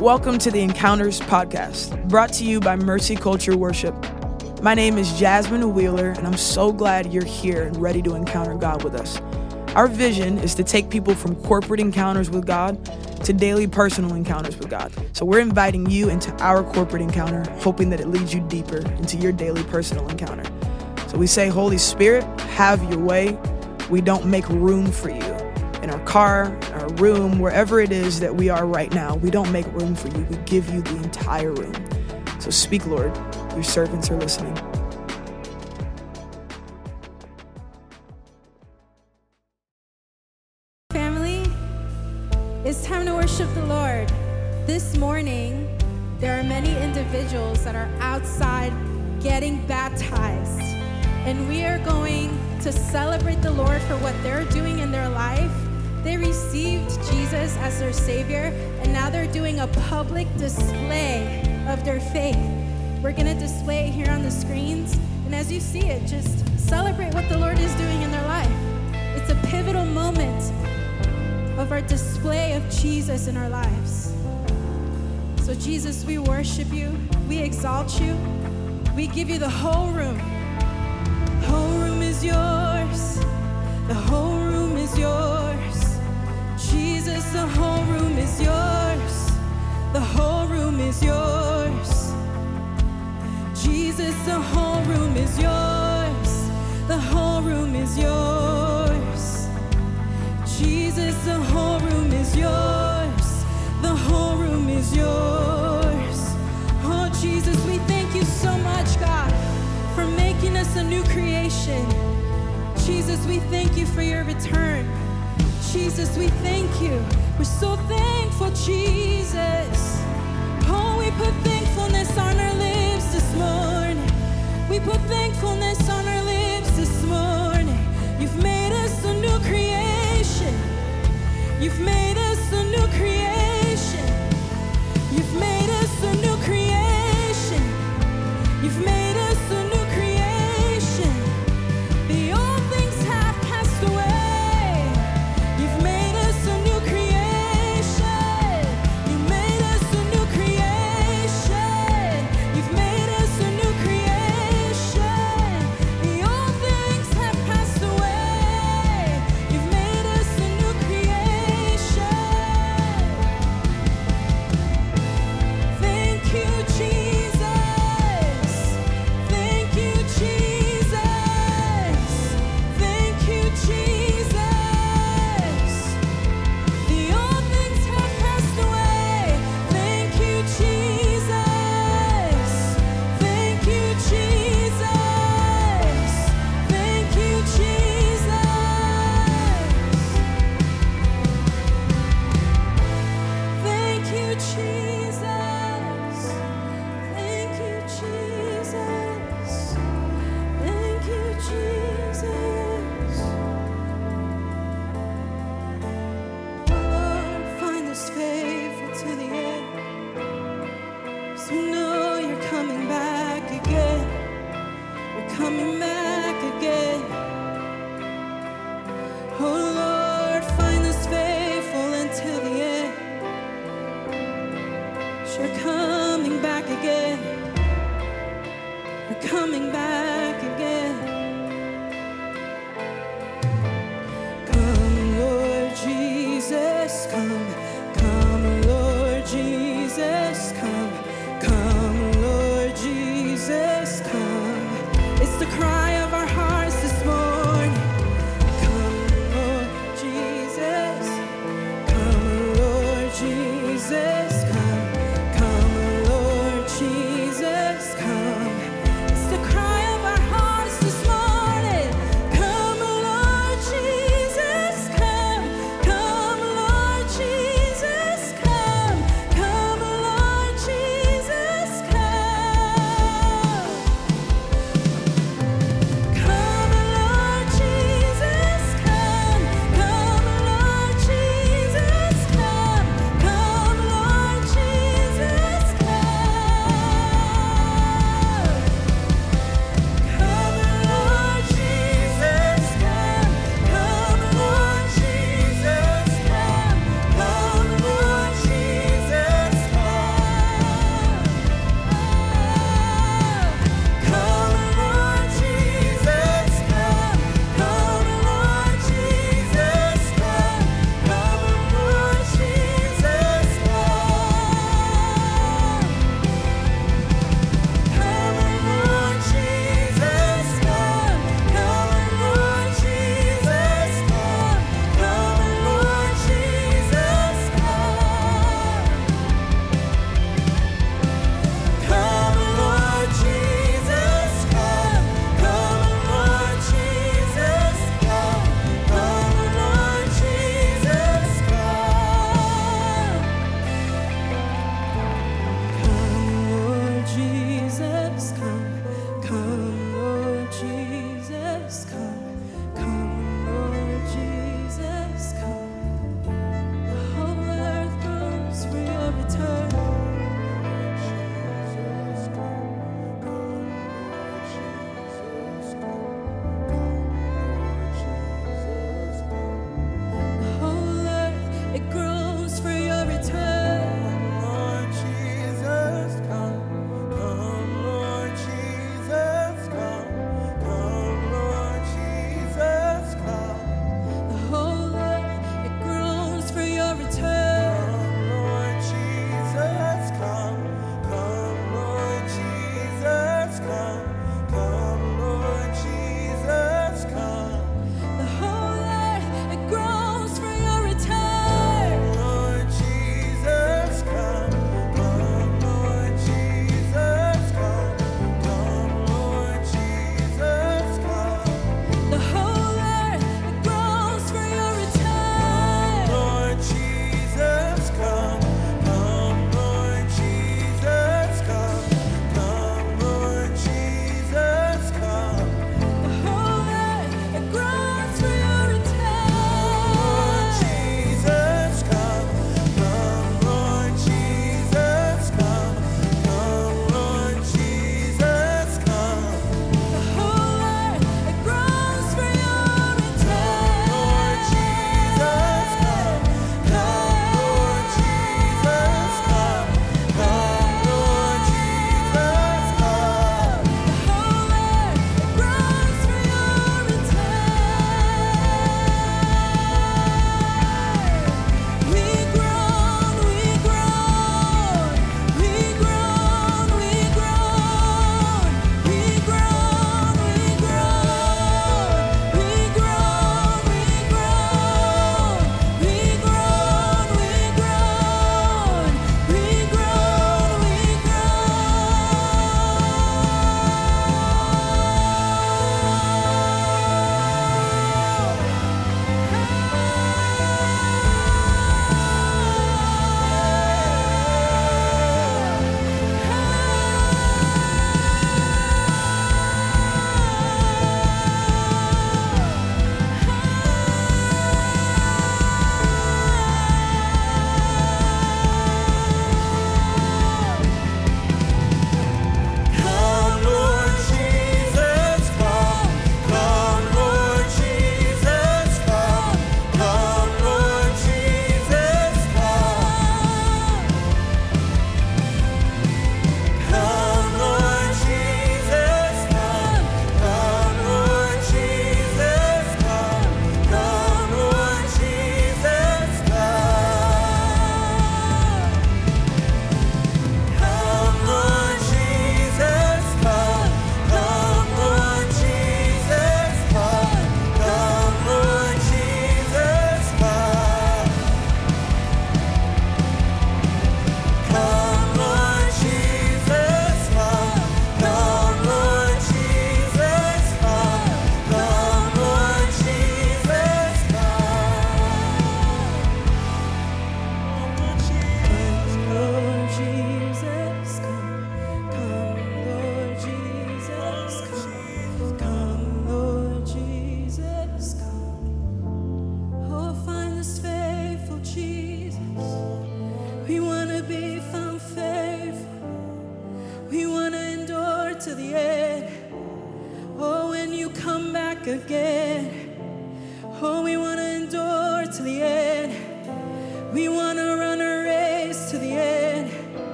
Welcome to the Encounters Podcast, brought to you by Mercy Culture Worship. My name is Jasmine Wheeler, and I'm so glad you're here and ready to encounter God with us. Our vision is to take people from corporate encounters with God to daily personal encounters with God. So we're inviting you into our corporate encounter, hoping that it leads you deeper into your daily personal encounter. So we say, Holy Spirit, have your way. We don't make room for you. In our car, in our room, wherever it is that we are right now, we don't make room for you. We give you the entire room. So speak, Lord. Your servants are listening. Family, it's time to worship the Lord. This morning, there are many individuals that are outside getting baptized, and we are going to celebrate the Lord for what they're doing in their life. They received Jesus as their Savior, and now they're doing a public display of their faith. We're going to display it here on the screens, and as you see it, just celebrate what the Lord is doing in their life. It's a pivotal moment of our display of Jesus in our lives. So Jesus, we worship you, we exalt you, we give you the whole room. The whole room is yours. The whole room is yours. Jesus, the whole room is yours. The whole room is yours. Jesus, the whole room is yours. The whole room is yours. Jesus, the whole room is yours. The whole room is yours. Oh, Jesus, we thank you so much, God, for making us a new creation. Jesus, we thank you for your return. Jesus, we thank you. We're so thankful, Jesus. Oh, we put thankfulness on our lips this morning. We put thankfulness on our lips this morning. You've made us a new creation. You've made us a new creation. You've made us a new creation. You've made us a new the crowd.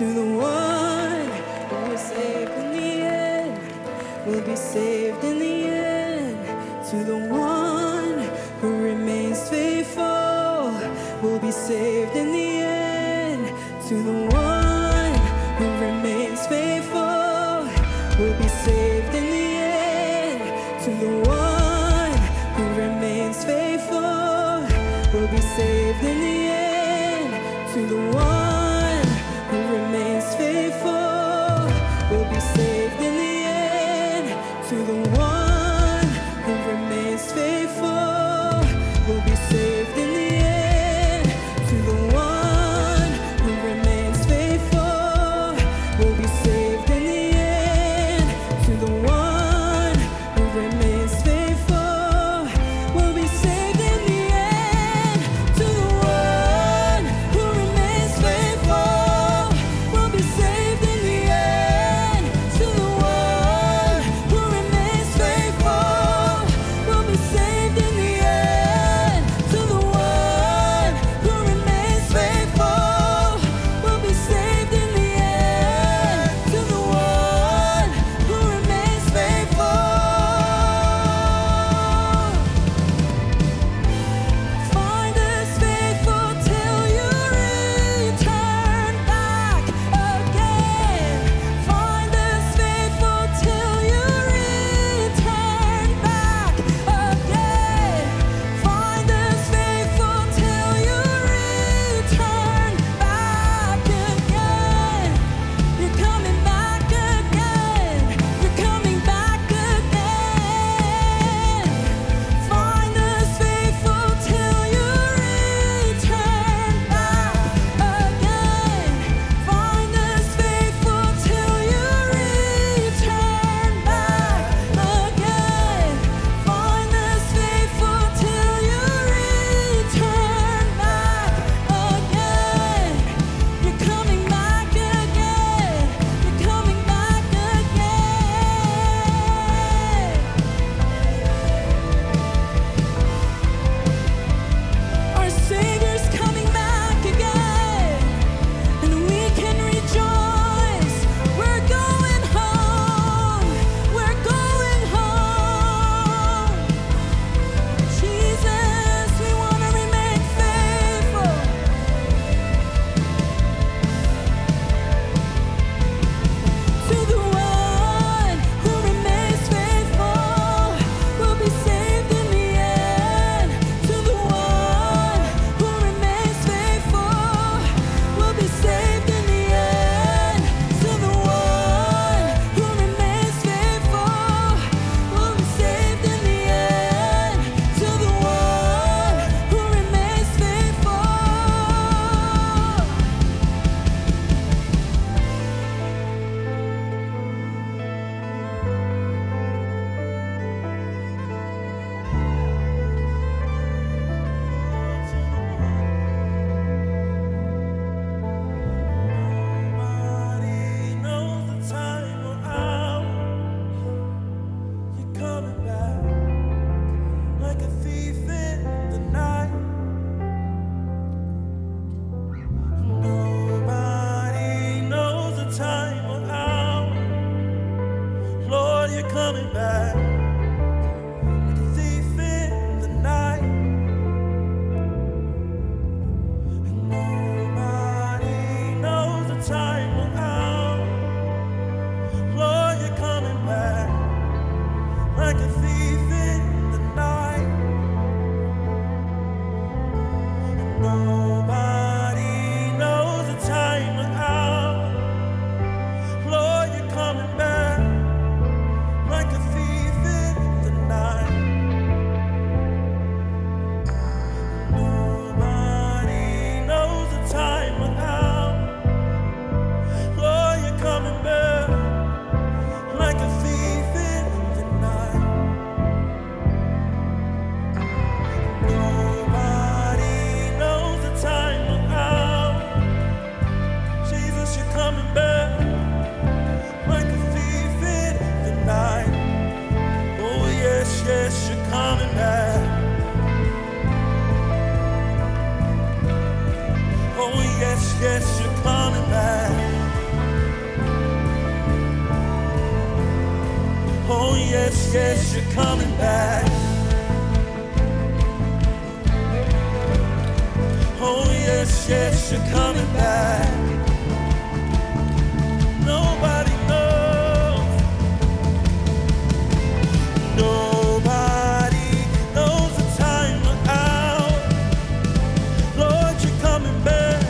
to the one who was saved in the end, will be saved in the end. To the one who remains faithful, will be saved in the end. To the one who remains faithful, will be saved in the end. To the one who remains faithful, will be saved in the end. To the one like a thief. yes, yes, you're coming back. Oh, yes, yes, you're coming back. Nobody knows. Nobody knows the time or hour. Lord, you're coming back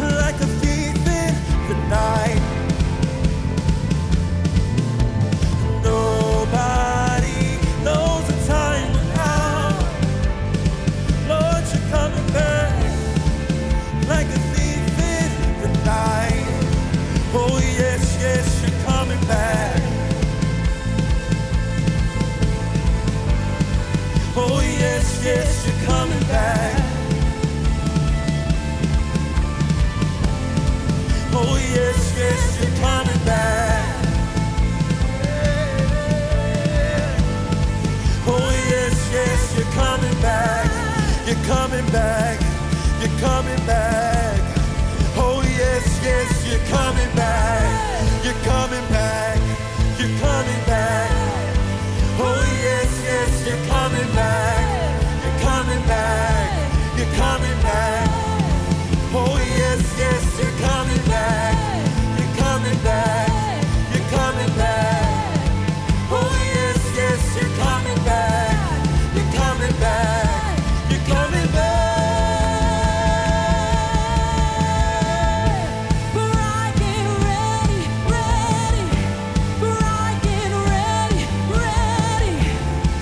like a thief in the night. Yes, you're coming back. Oh, yes, yes, you're coming back. Oh, yes, yes, you're coming back. You're coming back. You're coming back. Oh, yes, yes, you're coming back. You're coming back. You're coming back. Oh, yes, yes, you're coming back. Coming back, you're coming back. Oh yes, yes, you're coming back. You're coming back, you're coming back. Oh yes, yes, you're coming back. You're coming back, you're coming back. For I get ready, ready. For I get ready, ready.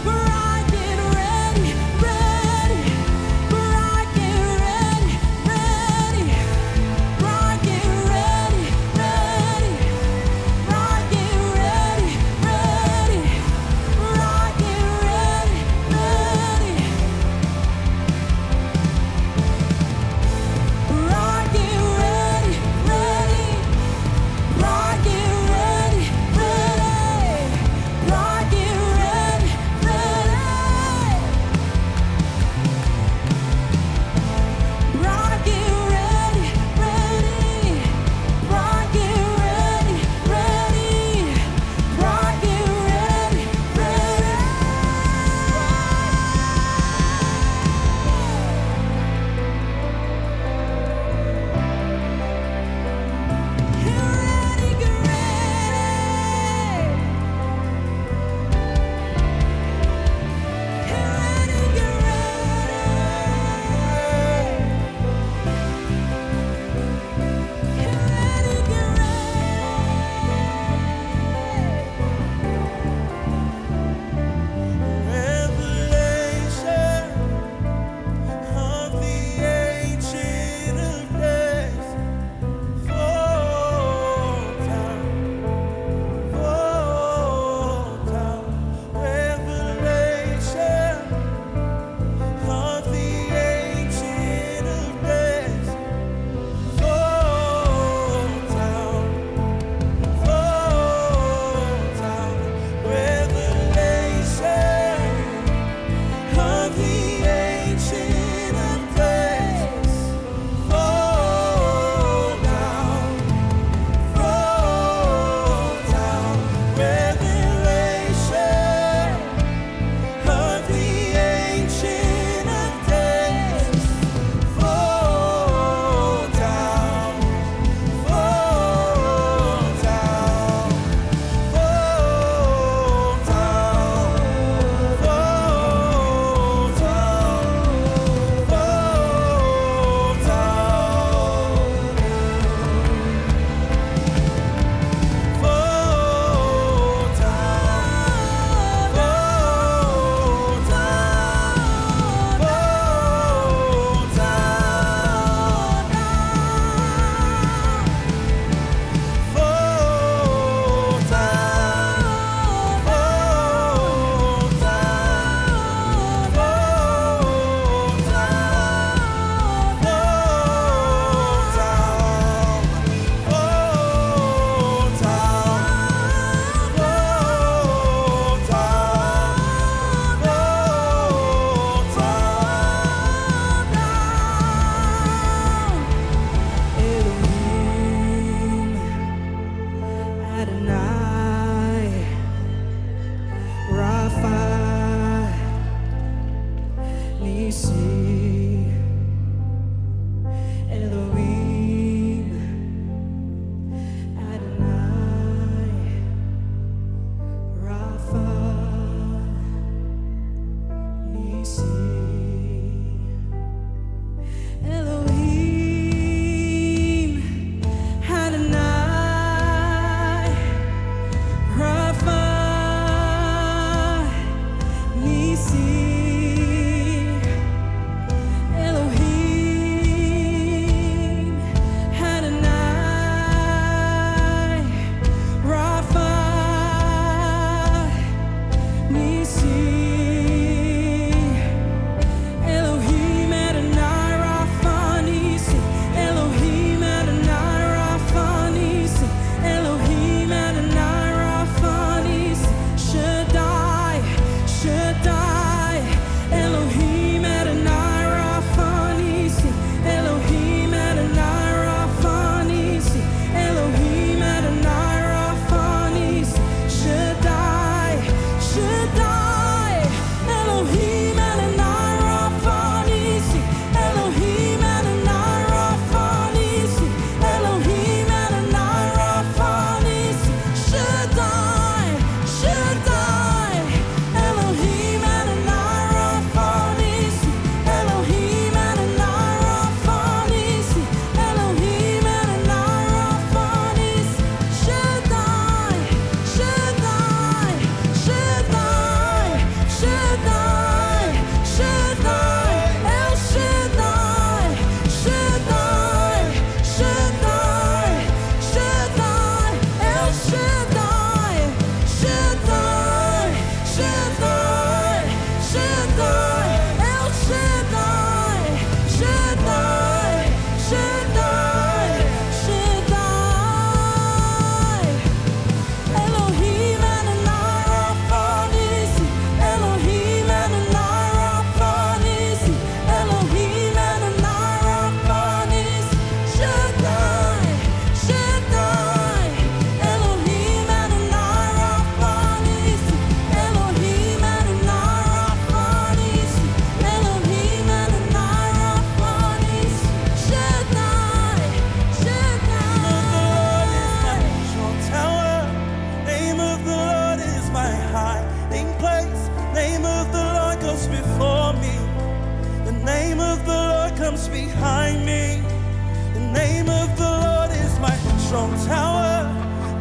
For I get ready.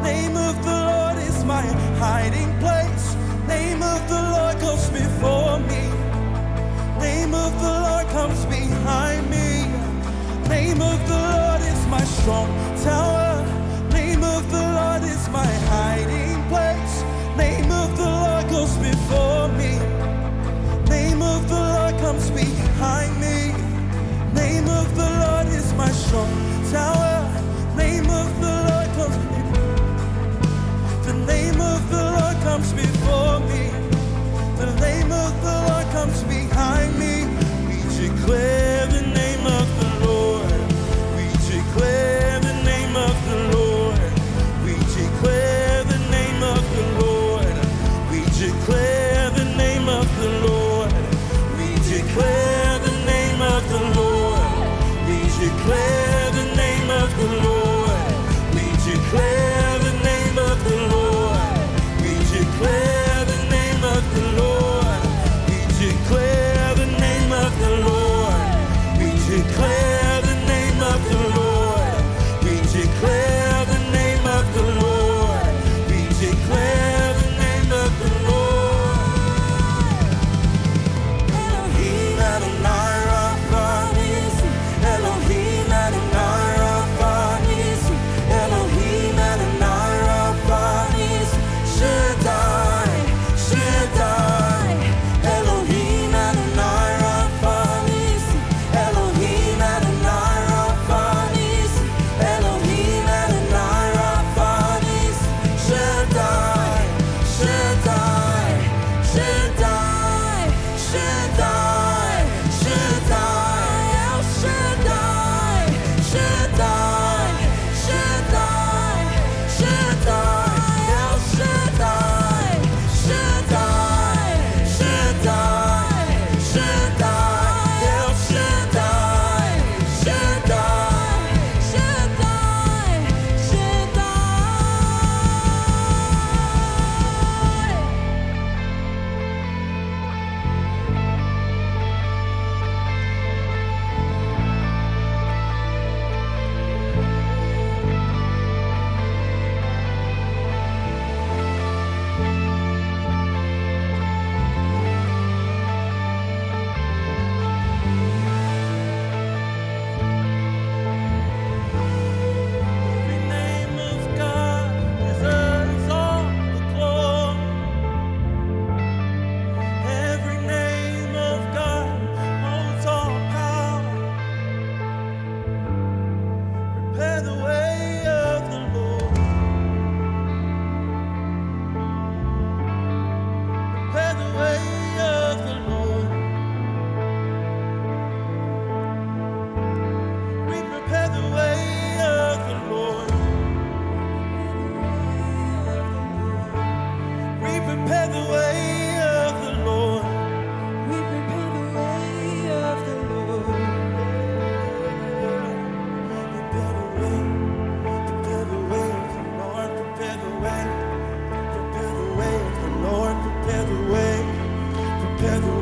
Name of the Lord is my hiding place. Name of the Lord goes before me. Name of the Lord comes behind me. Name of the Lord is my strong tower. Name of the Lord is my hiding place. Name of the Lord goes before me. Name of the Lord comes behind me. Name of the Lord is my strong tower. Name of the Lord comes before me. The name of the Lord comes before me. The name of the Lord comes behind me. We declare the name of the Lord. We declare the name of the Lord. We declare the name of the Lord. We declare the name of the Lord. We declare the name of the Lord. We declare the name of the Lord. We declare.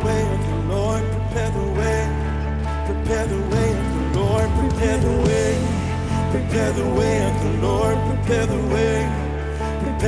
Prepare the way of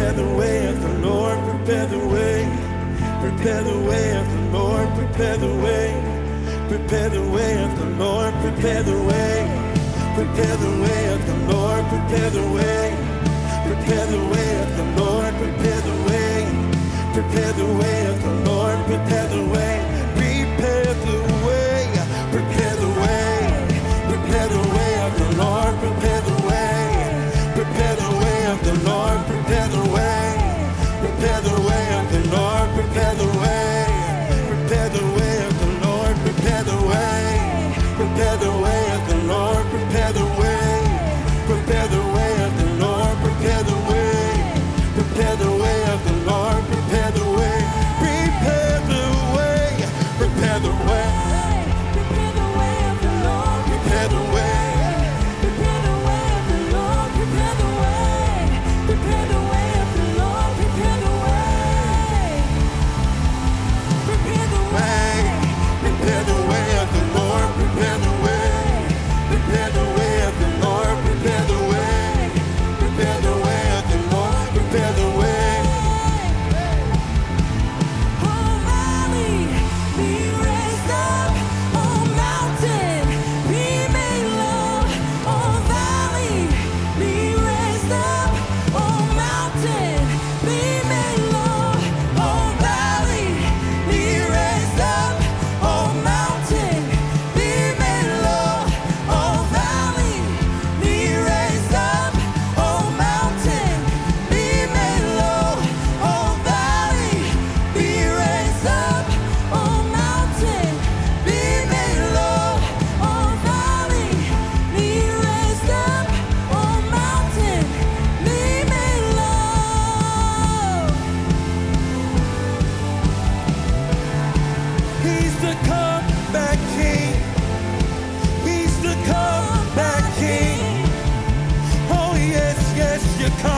the Lord, prepare the way.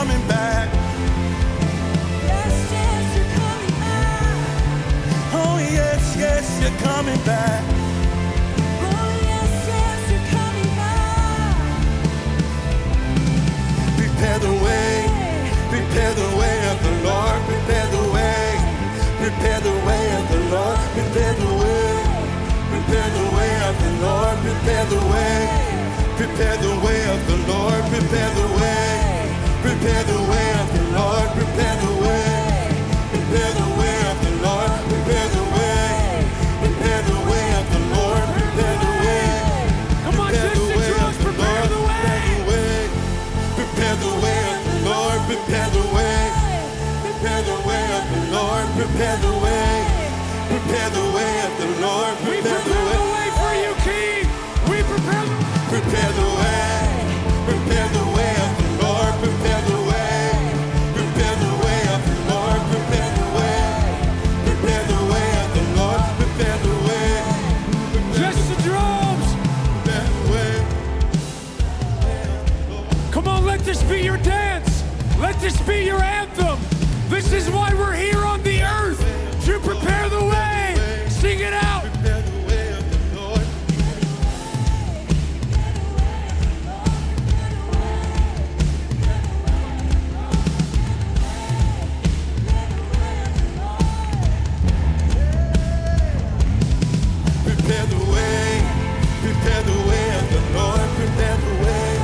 coming back. Yes, yes, you're coming back. Oh, yes, yes, you're coming back. Oh, yes, yes, you're coming back. Prepare the way. Prepare the way of the Lord. Prepare the way. Prepare the way of the Lord. Prepare the way. Prepare the way of the Lord. Prepare the way. Prepare the way of the Lord. Prepare the way. Prepare the way of the Lord. Prepare the way. Prepare the way of the Lord. Prepare the way. Prepare the way of the Lord. Prepare the way. Prepare the way of the Lord. Prepare the way of the Lord. Prepare the way. Prepare the way of the Lord. Prepare the way. Prepare the way of the Lord. Prepare the way for you, King. We prepare the way. Prepare the way of the Lord. Prepare the way. Prepare the way of the Lord. Prepare the way. Prepare the way of the Lord. Prepare the way. Just the drums. Prepare the way. Come on, let this be your dance. Let this be your anthem. This is why we're here on the earth, to prepare the way. Sing it out. Prepare the way of the Lord. Prepare the way. Prepare the way of the Lord. Prepare the way.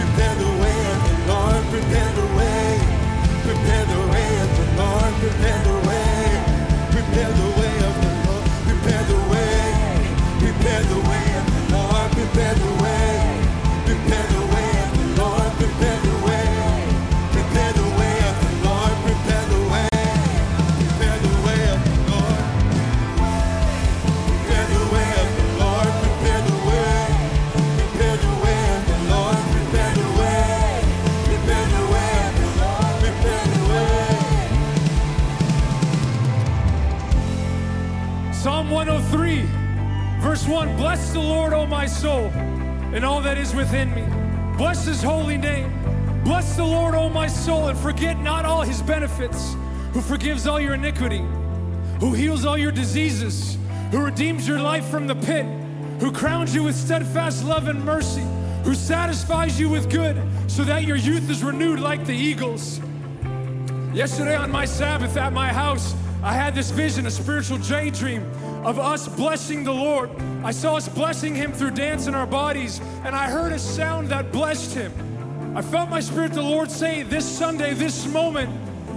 Prepare the way of the Lord. Prepare the way. Prepare the way of the Lord. Prepare the way. Prepare the way of the Lord. Prepare the way. Prepare the way of the Lord. Prepare the way. Prepare the way of the Lord. Prepare the way. Prepare the way of the Lord. Prepare the way. Prepare the way of the Lord. Prepare the way of the Lord. Prepare the way. Prepare the way of the Lord. Prepare the way. Prepare the way of the Lord. Prepare the way. Psalm 103, verse 1, bless the Lord, O my soul, and all that is within me. Bless his holy name. Bless the Lord, O my soul, and forget not all his benefits, who forgives all your iniquity, who heals all your diseases, who redeems your life from the pit, who crowns you with steadfast love and mercy, who satisfies you with good, so that your youth is renewed like the eagles. Yesterday on my Sabbath at my house, I had this vision, a spiritual daydream of us blessing the Lord. I saw us blessing him through dance in our bodies, and I heard a sound that blessed him. I felt my spirit, the Lord, say, this Sunday, this moment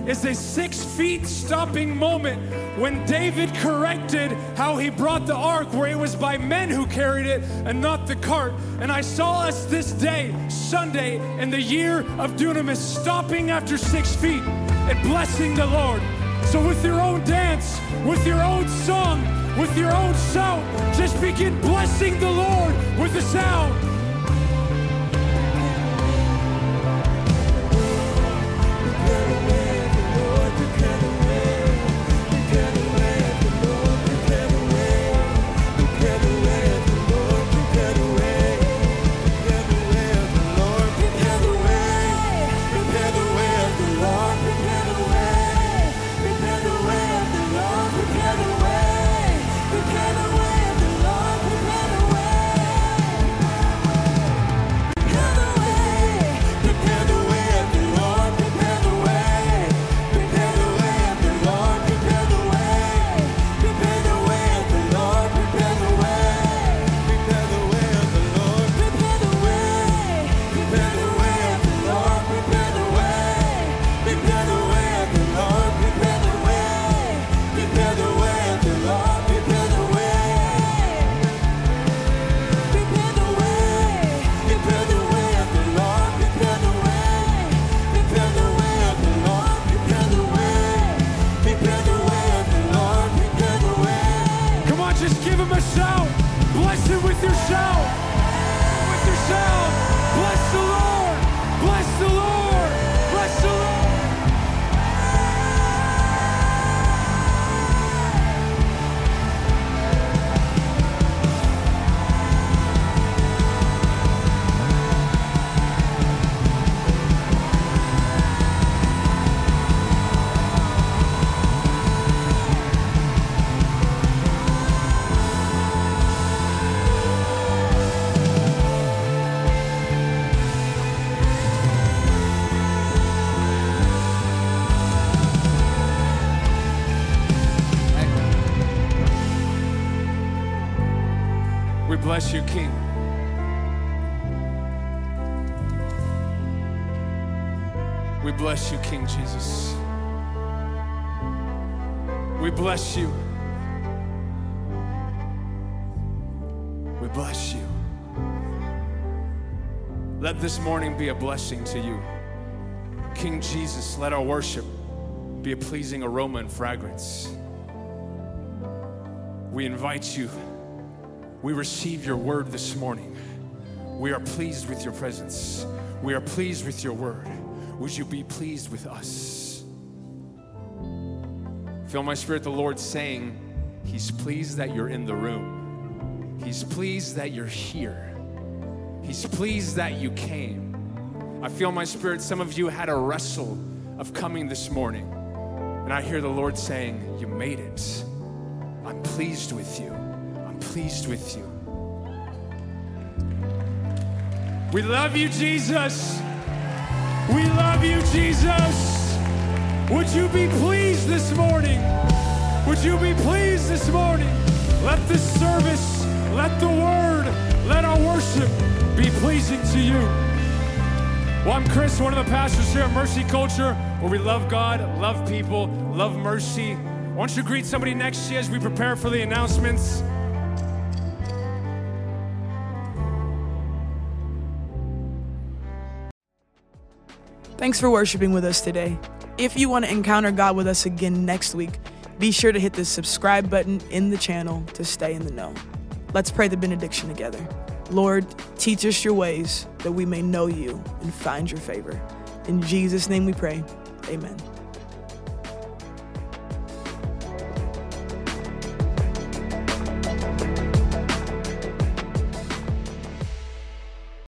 is a 6 feet stopping moment when David corrected how he brought the ark, where it was by men who carried it and not the cart. And I saw us this day, Sunday, in the year of Dunamis, stopping after 6 feet and blessing the Lord. So with your own dance, with your own song, with your own shout, just begin blessing the Lord with the sound. Bless you, King. We bless you, King Jesus. We bless you. We bless you. Let this morning be a blessing to you. King Jesus, let our worship be a pleasing aroma and fragrance. We invite you. We receive your word this morning. We are pleased with your presence. We are pleased with your word. Would you be pleased with us? Feel my spirit, the Lord saying, He's pleased that you're in the room. He's pleased that you're here. He's pleased that you came. I feel my spirit, some of you had a wrestle of coming this morning. And I hear the Lord saying, you made it. I'm pleased with you. I'm pleased with you. We love you, Jesus. We love you, Jesus. Would you be pleased this morning? Would you be pleased this morning? Let this service, let the word, let our worship be pleasing to you. Well, I'm Chris, one of the pastors here at Mercy Culture, where we love God, love people, love mercy. Why don't you greet somebody next to you as we prepare for the announcements? Thanks for worshiping with us today. If you want to encounter God with us again next week, be sure to hit the subscribe button in the channel to stay in the know. Let's pray the benediction together. Lord, teach us your ways that we may know you and find your favor. In Jesus' name we pray. Amen.